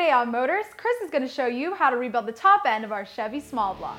Today on Motors, Chris is going to show you how to rebuild the top end of our Chevy small block.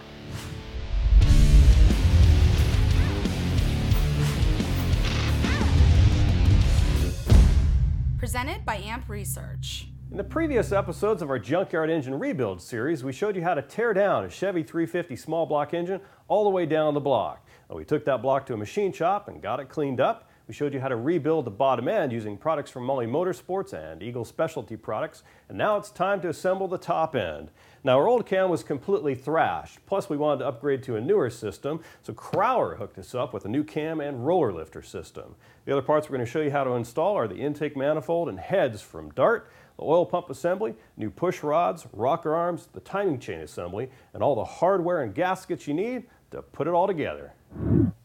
Presented by Amp Research. In the previous episodes of our Junkyard Engine Rebuild series, we showed you how to tear down a Chevy 350 small block engine all the way down the block. Now, we took that block to a machine shop and got it cleaned up. We showed you how to rebuild the bottom end using products from Molly Motorsports and Eagle Specialty Products, and now it's time to assemble the top end. Now, our old cam was completely thrashed, plus we wanted to upgrade to a newer system, so Crower hooked us up with a new cam and roller lifter system. The other parts we're going to show you how to install are the intake manifold and heads from Dart, the oil pump assembly, new push rods, rocker arms, the timing chain assembly, and all the hardware and gaskets you need to put it all together.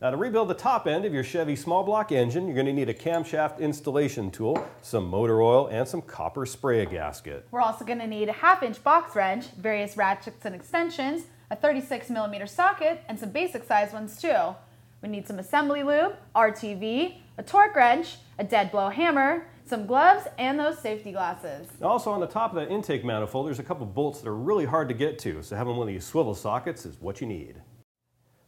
Now, to rebuild the top end of your Chevy small block engine, you're going to need a camshaft installation tool, some motor oil, and some copper spray gasket. We're also going to need a 1/2-inch box wrench, various ratchets and extensions, a 36mm socket, and some basic size ones too. We need some assembly lube, RTV, a torque wrench, a dead blow hammer, some gloves, and those safety glasses. Also, on the top of that intake manifold, there's a couple bolts that are really hard to get to, so having one of these swivel sockets is what you need.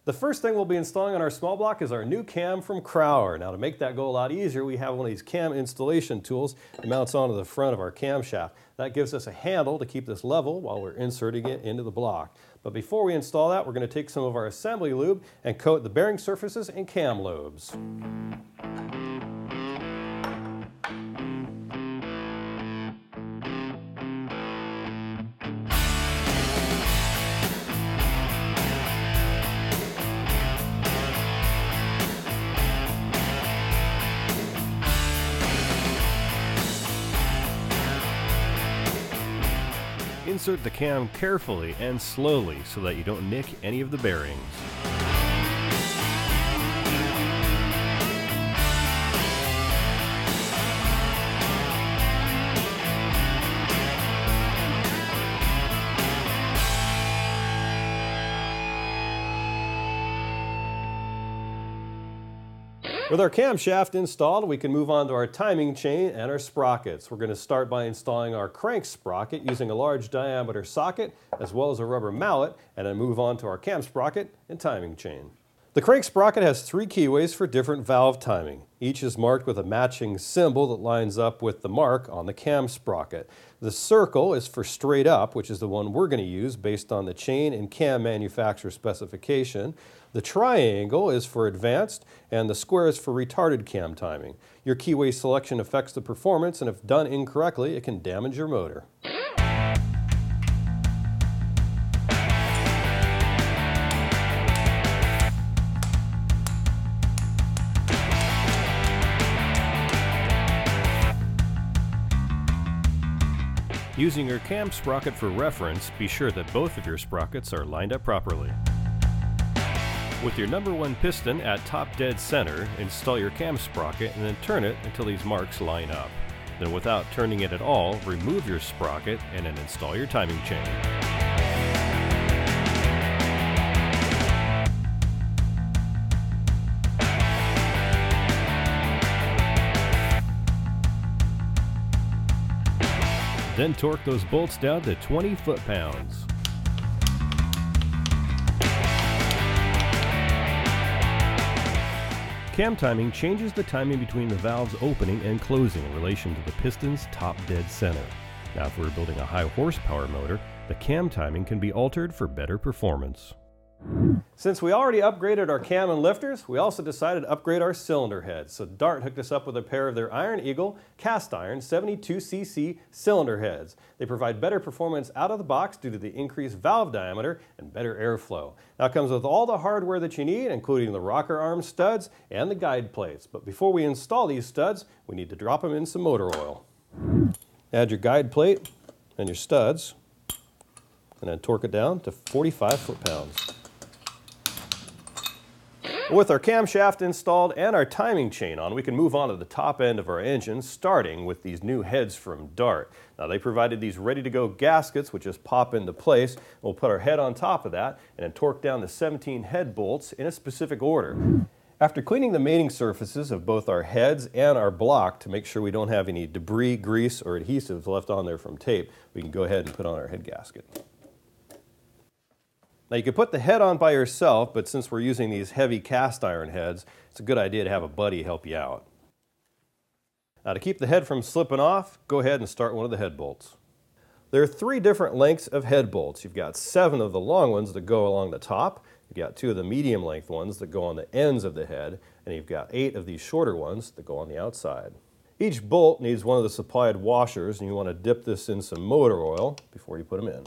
The first thing we'll be installing on our small block is our new cam from Crower. Now, to make that go a lot easier, we have one of these cam installation tools that mounts onto the front of our camshaft. That gives us a handle to keep this level while we're inserting it into the block. But before we install that, we're going to take some of our assembly lube and coat the bearing surfaces and cam lobes. Insert the cam carefully and slowly so that you don't nick any of the bearings. With our camshaft installed, we can move on to our timing chain and our sprockets. We're going to start by installing our crank sprocket using a large diameter socket as well as a rubber mallet, and then move on to our cam sprocket and timing chain. The crank sprocket has 3 keyways for different valve timing. Each is marked with a matching symbol that lines up with the mark on the cam sprocket. The circle is for straight up, which is the one we're going to use based on the chain and cam manufacturer specification. The triangle is for advanced, and the square is for retarded cam timing. Your keyway selection affects the performance, and if done incorrectly, it can damage your motor. Using your cam sprocket for reference, be sure that both of your sprockets are lined up properly. With your #1 piston at top dead center, install your cam sprocket and then turn it until these marks line up. Then, without turning it at all, remove your sprocket and then install your timing chain. Then torque those bolts down to 20 foot-pounds. Cam timing changes the timing between the valves opening and closing in relation to the piston's top dead center. Now, if we're building a high horsepower motor, the cam timing can be altered for better performance. Since we already upgraded our cam and lifters, we also decided to upgrade our cylinder heads. So Dart hooked us up with a pair of their Iron Eagle cast iron 72cc cylinder heads. They provide better performance out of the box due to the increased valve diameter and better airflow. Now, it comes with all the hardware that you need, including the rocker arm studs and the guide plates. But before we install these studs, we need to drop them in some motor oil. Add your guide plate and your studs, and then torque it down to 45 foot-pounds. With our camshaft installed and our timing chain on, we can move on to the top end of our engine, starting with these new heads from Dart. Now, they provided these ready-to-go gaskets, which just pop into place. We'll put our head on top of that and then torque down the 17 head bolts in a specific order. After cleaning the mating surfaces of both our heads and our block to make sure we don't have any debris, grease, or adhesives left on there from tape, we can go ahead and put on our head gasket. Now you can put the head on by yourself, but since we're using these heavy cast iron heads, it's a good idea to have a buddy help you out. Now to keep the head from slipping off, go ahead and start one of the head bolts. There are three different lengths of head bolts. You've got 7 of the long ones that go along the top, you've got 2 of the medium length ones that go on the ends of the head, and you've got 8 of these shorter ones that go on the outside. Each bolt needs one of the supplied washers, and you want to dip this in some motor oil before you put them in.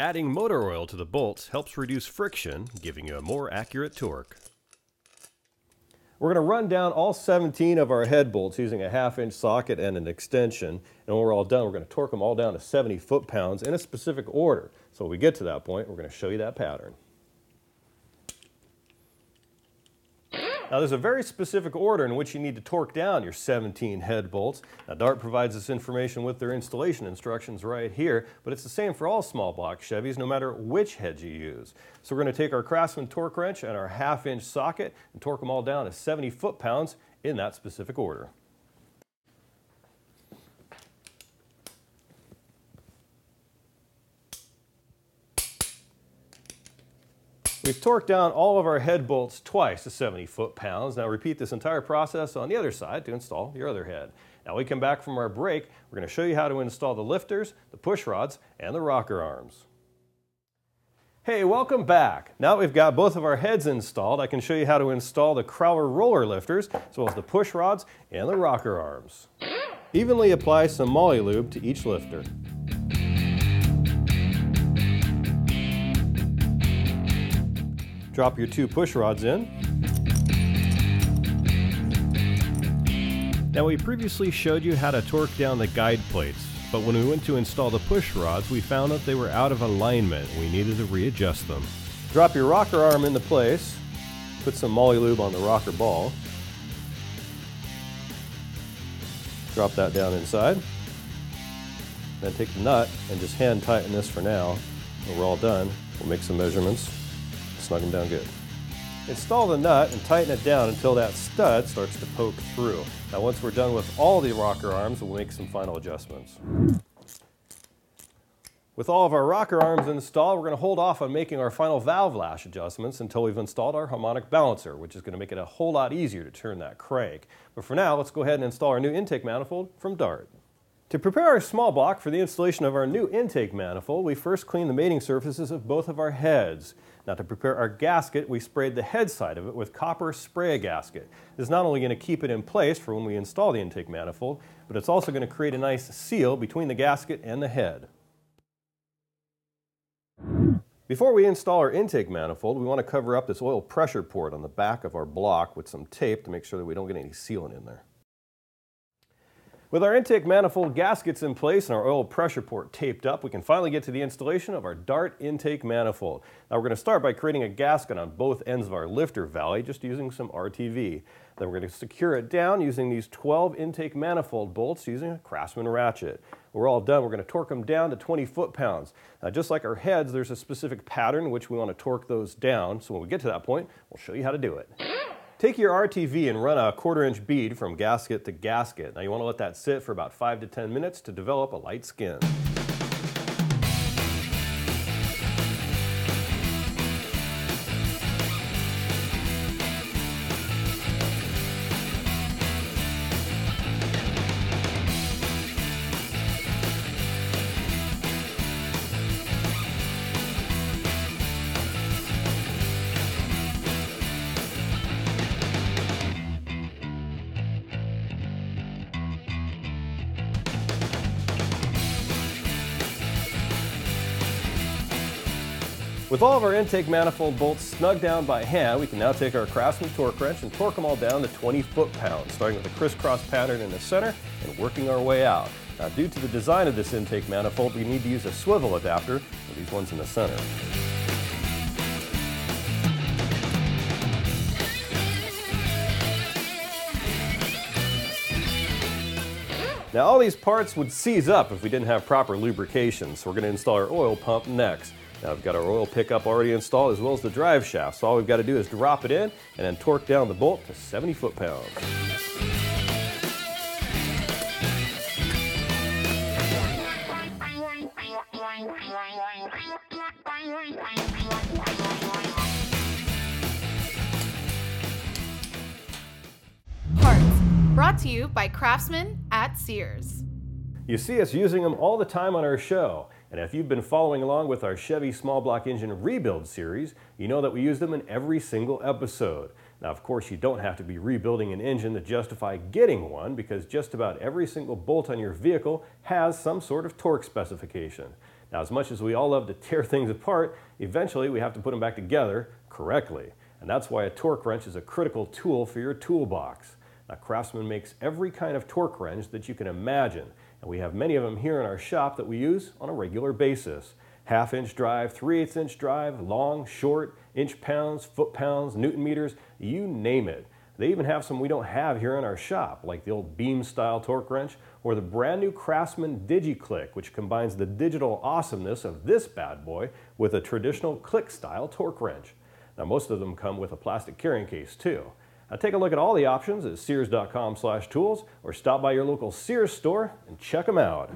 Adding motor oil to the bolts helps reduce friction, giving you a more accurate torque. We're going to run down all 17 of our head bolts using a 1/2-inch socket and an extension, and when we're all done, we're going to torque them all down to 70 foot-pounds in a specific order. So when we get to that point, we're going to show you that pattern. Now there's a very specific order in which you need to torque down your 17 head bolts. Now Dart provides this information with their installation instructions right here, but it's the same for all small block Chevys, no matter which head you use. So we're going to take our Craftsman torque wrench and our 1/2-inch socket and torque them all down to 70 foot-pounds in that specific order. We've torqued down all of our head bolts twice to 70 foot-pounds. Now repeat this entire process on the other side to install your other head. Now when we come back from our break, we're going to show you how to install the lifters, the push rods, and the rocker arms. Hey, welcome back. Now that we've got both of our heads installed, I can show you how to install the Crower roller lifters, as well as the push rods and the rocker arms. Evenly apply some Molly lube to each lifter. Drop your 2 push rods in. Now we previously showed you how to torque down the guide plates, but when we went to install the push rods, we found that they were out of alignment. We needed to readjust them. Drop your rocker arm into place. Put some Molly lube on the rocker ball. Drop that down inside. Then take the nut and just hand tighten this for now. When we're all done, we'll make some measurements. Snug them down good. Install the nut and tighten it down until that stud starts to poke through. Now once we're done with all the rocker arms, we'll make some final adjustments. With all of our rocker arms installed, we're going to hold off on making our final valve lash adjustments until we've installed our harmonic balancer, which is going to make it a whole lot easier to turn that crank. But for now, let's go ahead and install our new intake manifold from Dart. To prepare our small block for the installation of our new intake manifold, we first clean the mating surfaces of both of our heads. Now to prepare our gasket, we sprayed the head side of it with copper spray gasket. This is not only going to keep it in place for when we install the intake manifold, but it's also going to create a nice seal between the gasket and the head. Before we install our intake manifold, we want to cover up this oil pressure port on the back of our block with some tape to make sure that we don't get any sealant in there. With our intake manifold gaskets in place and our oil pressure port taped up, we can finally get to the installation of our Dart intake manifold. Now we're going to start by creating a gasket on both ends of our lifter valley, just using some RTV. Then we're going to secure it down using these 12 intake manifold bolts using a Craftsman ratchet. When we're all done, we're going to torque them down to 20 foot-pounds. Now just like our heads, there's a specific pattern in which we want to torque those down, so when we get to that point, we'll show you how to do it. Take your RTV and run a 1/4-inch bead from gasket to gasket. Now you want to let that sit for about 5 to 10 minutes to develop a light skin. With all of our intake manifold bolts snugged down by hand, we can now take our Craftsman torque wrench and torque them all down to 20 foot-pounds, starting with a crisscross pattern in the center and working our way out. Now, due to the design of this intake manifold, we need to use a swivel adapter for these ones in the center. Now, all these parts would seize up if we didn't have proper lubrication, so we're going to install our oil pump next. Now we've got our oil pickup already installed as well as the drive shaft. So all we've got to do is drop it in and then torque down the bolt to 70 foot-pounds. Parts brought to you by Craftsman at Sears. You see us using them all the time on our show. And if you've been following along with our Chevy small block engine rebuild series, you know that we use them in every single episode. Now, of course, you don't have to be rebuilding an engine to justify getting one, because just about every single bolt on your vehicle has some sort of torque specification. Now, as much as we all love to tear things apart, eventually we have to put them back together correctly. And that's why a torque wrench is a critical tool for your toolbox. Now, Craftsman makes every kind of torque wrench that you can imagine. And we have many of them here in our shop that we use on a regular basis. 1/2-inch drive, 3/8-inch drive, long, short, inch-pounds, foot-pounds, newton-meters, you name it. They even have some we don't have here in our shop, like the old beam-style torque wrench or the brand new Craftsman DigiClick, which combines the digital awesomeness of this bad boy with a traditional click-style torque wrench. Now, most of them come with a plastic carrying case, too. Now, take a look at all the options at sears.com/tools or stop by your local Sears store and check them out.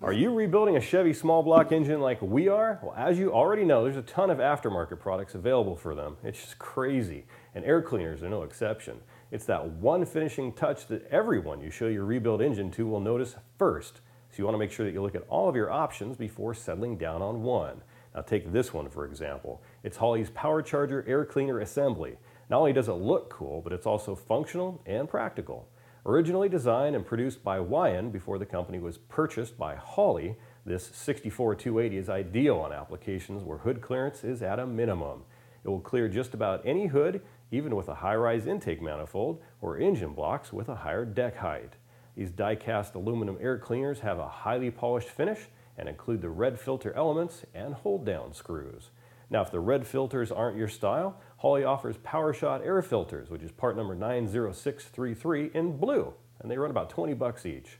Are you rebuilding a Chevy small block engine like we are? Well, as you already know, there's a ton of aftermarket products available for them. It's just crazy. And air cleaners are no exception. It's that one finishing touch that everyone you show your rebuild engine to will notice first. So you want to make sure that you look at all of your options before settling down on one. Now, take this one, for example. It's Holley's Power Charger Air Cleaner Assembly. Not only does it look cool, but it's also functional and practical. Originally designed and produced by Weiand before the company was purchased by Holley, this 64280 is ideal on applications where hood clearance is at a minimum. It will clear just about any hood, even with a high-rise intake manifold or engine blocks with a higher deck height. These die-cast aluminum air cleaners have a highly polished finish and include the red filter elements and hold-down screws. Now, if the red filters aren't your style, Holley offers PowerShot air filters, which is part number 90633 in blue, and they run about $20 each.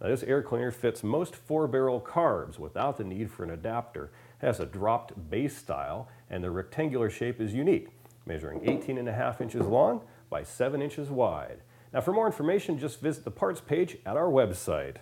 Now, this air cleaner fits most 4-barrel carbs without the need for an adapter. It has a dropped base style, and the rectangular shape is unique, measuring 18.5 inches long by 7 inches wide. Now, for more information, just visit the parts page at our website.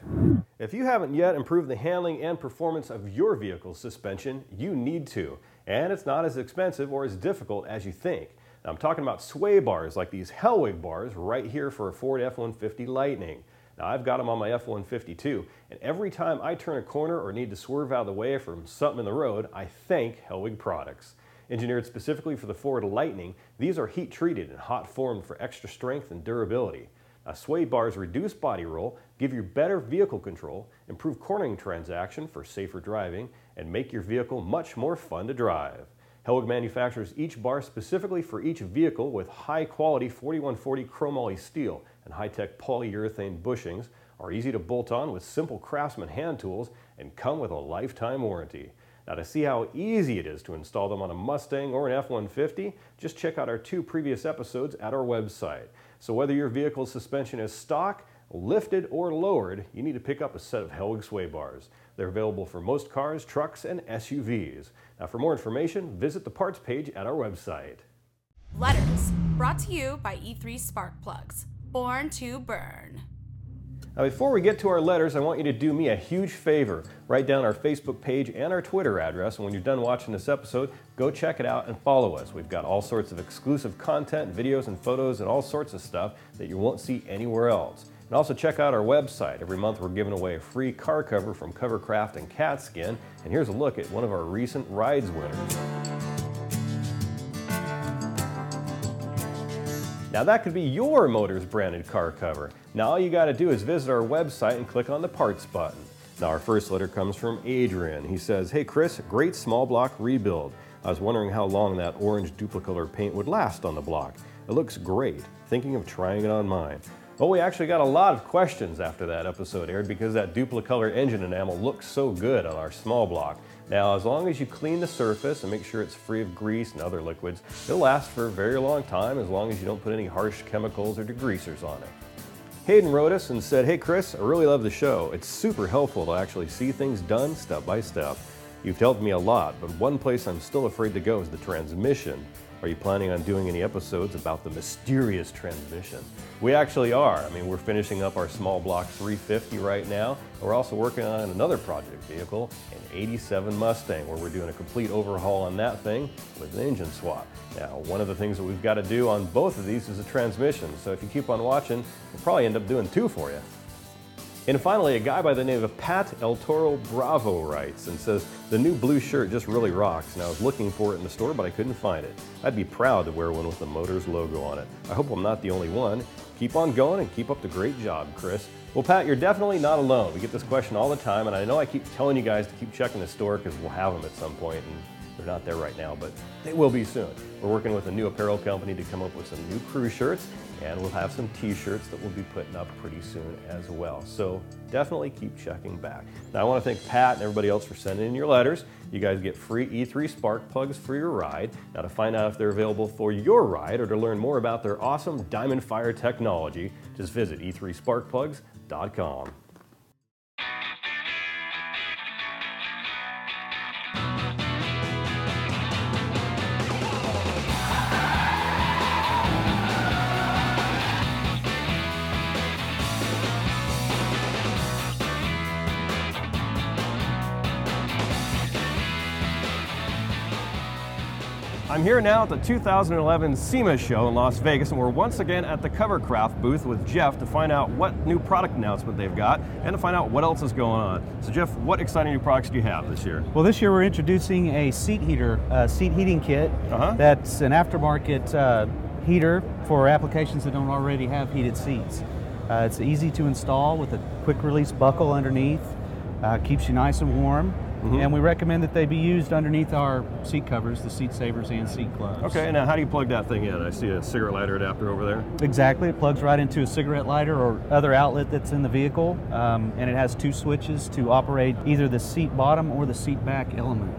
If you haven't yet improved the handling and performance of your vehicle's suspension, you need to. And it's not as expensive or as difficult as you think. Now, I'm talking about sway bars like these Hellwig bars right here for a Ford F-150 Lightning. Now, I've got them on my F-150 too, and every time I turn a corner or need to swerve out of the way from something in the road, I thank Hellwig products. Engineered specifically for the Ford Lightning, these are heat treated and hot formed for extra strength and durability. Now, sway bars reduce body roll, give you better vehicle control, improve cornering transaction for safer driving, and make your vehicle much more fun to drive. Hellwig manufactures each bar specifically for each vehicle with high-quality 4140 chromoly steel and high-tech polyurethane bushings, are easy to bolt on with simple Craftsman hand tools, and come with a lifetime warranty. Now, to see how easy it is to install them on a Mustang or an F-150, just check out our 2 previous episodes at our website. So whether your vehicle's suspension is stock, lifted, or lowered, you need to pick up a set of Hellwig sway bars. They're available for most cars, trucks, and SUVs. Now, for more information, visit the parts page at our website. Letters, brought to you by E3 Spark Plugs, born to burn. Now, before we get to our letters, I want you to do me a huge favor. Write down our Facebook page and our Twitter address, and when you're done watching this episode, go check it out and follow us. We've got all sorts of exclusive content, videos and photos, and all sorts of stuff that you won't see anywhere else. And also check out our website. Every month we're giving away a free car cover from Covercraft and Catskin. And here's a look at one of our recent rides winners. Now, that could be your Motors branded car cover. Now, all you gotta do is visit our website and click on the parts button. Now, our first letter comes from Adrian. He says, "Hey Chris, great small block rebuild. I was wondering how long that orange Dupli-Color paint would last on the block. It looks great. Thinking of trying it on mine." Well, we actually got a lot of questions after that episode aired because that Dupli-Color engine enamel looks so good on our small block. Now, as long as you clean the surface and make sure it's free of grease and other liquids, it'll last for a very long time as long as you don't put any harsh chemicals or degreasers on it. Hayden wrote us and said, "Hey Chris, I really love the show. It's super helpful to actually see things done step by step. You've helped me a lot, but one place I'm still afraid to go is the transmission. Are you planning on doing any episodes about the mysterious transmission? We actually are. I mean, we're finishing up our small block 350 right now. We're also working on another project vehicle, an 87 Mustang, where we're doing a complete overhaul on that thing with an engine swap. Now, one of the things that we've got to do on both of these is a transmission. So if you keep on watching, we'll probably end up doing two for you. And finally, a guy by the name of Pat El Toro Bravo writes and says, the new blue shirt just really rocks, and I was looking for it in the store, but I couldn't find it. I'd be proud to wear one with the Motors logo on it. I hope I'm not the only one. Keep on going and keep up the great job, Chris. Well, Pat, you're definitely not alone. We get this question all the time, and I know I keep telling you guys to keep checking the store because we'll have them at some point, and they're not there right now, but they will be soon. We're working with a new apparel company to come up with some new crew shirts, and we'll have some t-shirts that we'll be putting up pretty soon as well. So definitely keep checking back. Now I want to thank Pat and everybody else for sending in your letters. You guys get free E3 Spark Plugs for your ride. Now to find out if they're available for your ride or to learn more about their awesome Diamond Fire technology, just visit e3sparkplugs.com. I'm here now at the 2011 SEMA show in Las Vegas, and we're once again at the Covercraft booth with Jeff to find out what new product announcement they've got and to find out what else is going on. So Jeff, what exciting new products do you have this year? Well, this year we're introducing a seat heating kit that's an aftermarket heater for applications that don't already have heated seats. It's easy to install with a quick release buckle underneath, keeps you nice and warm. Mm-hmm. And we recommend that they be used underneath our seat covers, the seat savers and seat gloves. Okay, now how do you plug that thing in? I see a cigarette lighter adapter over there. Exactly, it plugs right into a cigarette lighter or other outlet that's in the vehicle, and it has two switches to operate either the seat bottom or the seat back element.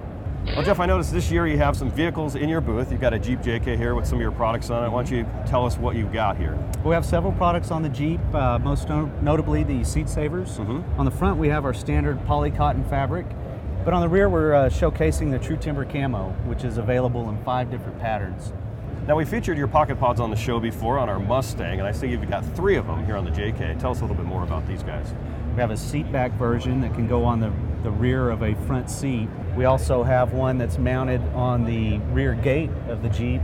Well, Jeff, I noticed this year you have some vehicles in your booth. You've got a Jeep JK here with some of your products on it. Why don't you tell us what you've got here? We have several products on the Jeep, most notably the seat savers. Mm-hmm. On the front, we have our standard polycotton fabric. But on the rear, we're showcasing the True Timber Camo, which is available in 5 different patterns. Now, we featured your pocket pods on the show before on our Mustang, and I see you've got 3 of them here on the JK. Tell us a little bit more about these guys. We have a seat back version that can go on the rear of a front seat. We also have one that's mounted on the rear gate of the Jeep.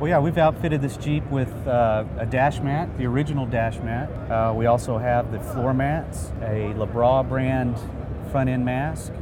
Well, yeah, we've outfitted this Jeep with a dash mat, the original dash mat. We also have the floor mats, a LeBra brand front end mask,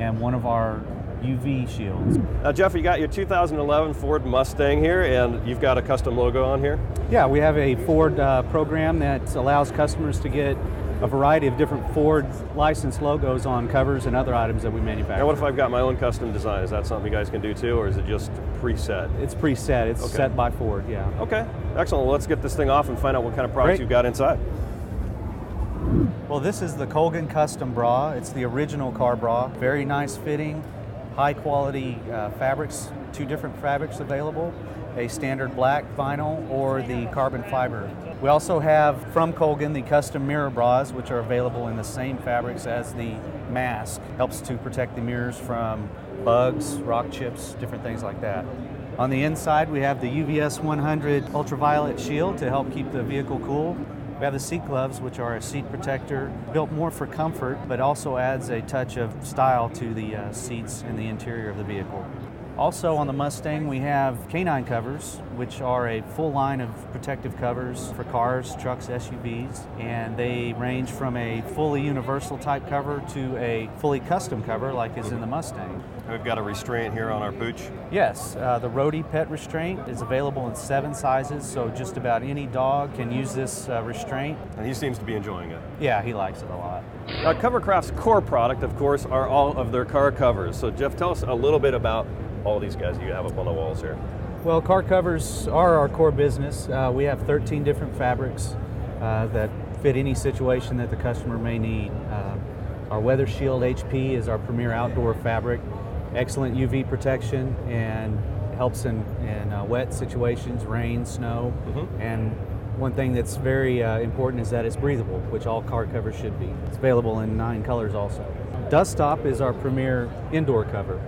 and one of our UV shields. Now Jeff, you got your 2011 Ford Mustang here, and you've got a custom logo on here? Yeah, we have a Ford program that allows customers to get a variety of different Ford licensed logos on covers and other items that we manufacture. Now what if I've got my own custom design? Is that something you guys can do too, or is it just preset? It's preset, it's okay. Set by Ford, yeah. Okay, excellent. Well, let's get this thing off and find out what kind of products you've got inside. Well, this is the Colgan Custom Bra. It's the original car bra. Very nice fitting, high quality fabrics, 2 different fabrics available, a standard black vinyl or the carbon fiber. We also have from Colgan the custom mirror bras, which are available in the same fabrics as the mask. Helps to protect the mirrors from bugs, rock chips, different things like that. On the inside, we have the UVS 100 ultraviolet shield to help keep the vehicle cool. We have the seat gloves, which are a seat protector, built more for comfort, but also adds a touch of style to the seats and the interior of the vehicle. Also on the Mustang, we have Canine Covers, which are a full line of protective covers for cars, trucks, SUVs, and they range from a fully universal type cover to a fully custom cover like is in the Mustang. We've got a restraint here on our pooch. Yes, the Roadie Pet Restraint is available in 7 sizes, so just about any dog can use this restraint. And he seems to be enjoying it. Yeah, he likes it a lot. Covercraft's core product, of course, are all of their car covers. So Jeff, tell us a little bit about all these guys you have up on the walls here. Well, car covers are our core business. We have 13 different fabrics that fit any situation that the customer may need. Our Weather Shield HP is our premier outdoor fabric. Excellent UV protection and helps in wet situations, rain, snow, and One thing that's very important is that it's breathable, which all car covers should be. It's available in 9 colors also. Duststop is our premier indoor cover,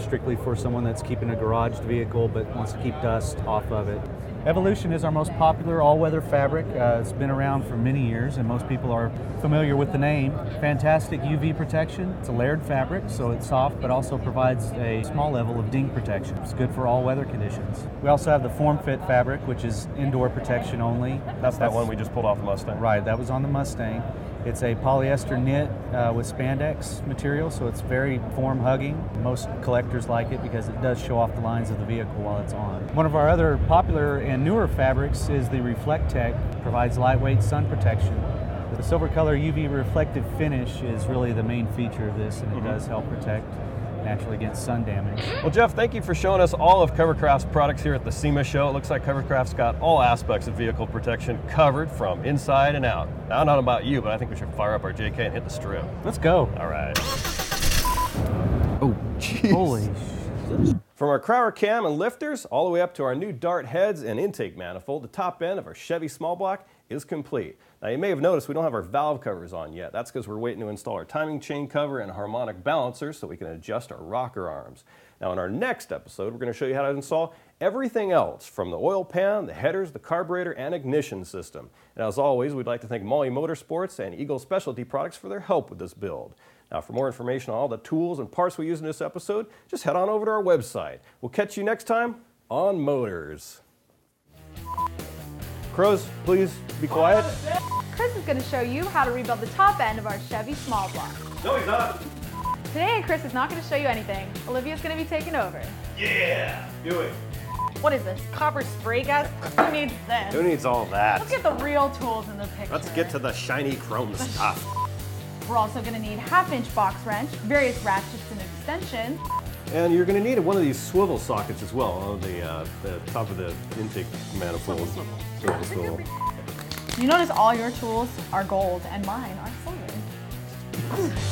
strictly for someone that's keeping a garaged vehicle but wants to keep dust off of it. Evolution is our most popular all-weather fabric. It's been around for many years and most people are familiar with the name. Fantastic UV protection. It's a layered fabric, so it's soft but also provides a small level of ding protection. It's good for all weather conditions. We also have the Form Fit fabric, which is indoor protection only. That's that one we just pulled off the Mustang. Right, that was on the Mustang. It's a polyester knit with spandex material, so it's very form-hugging. Most collectors like it because it does show off the lines of the vehicle while it's on. One of our other popular and newer fabrics is the ReflectTech. Provides lightweight sun protection. The silver color UV reflective finish is really the main feature of this, and it does help protect naturally against sun damage. Well, Jeff, thank you for showing us all of Covercraft's products here at the SEMA show. It looks like Covercraft's got all aspects of vehicle protection covered from inside and out. Now, I don't know about you, but I think we should fire up our JK and hit the strip. Let's go. All right. Oh, jeez. Holy shit. From our Crower Cam and lifters all the way up to our new Dart heads and intake manifold, the top end of our Chevy small block is complete. Now, you may have noticed we don't have our valve covers on yet. That's because we're waiting to install our timing chain cover and harmonic balancer so we can adjust our rocker arms. Now, in our next episode, we're going to show you how to install everything else from the oil pan, the headers, the carburetor, and ignition system. And as always, we'd like to thank Molly Motorsports and Eagle Specialty Products for their help with this build. Now, for more information on all the tools and parts we use in this episode, just head on over to our website. We'll catch you next time on Motors. Crows, please be quiet. Chris is going to show you how to rebuild the top end of our Chevy small block. No, he's not. Today, Chris is not going to show you anything. Olivia's going to be taking over. Yeah, do it. What is this, copper spray gun? Who needs this? Who needs all that? Let's get the real tools in the picture. Let's get to the shiny chrome stuff. We're also going to need half-inch box wrench, various ratchets and extensions. And you're going to need one of these swivel sockets as well on the top of the intake manifold. Swivel. You notice all your tools are gold and mine are silver.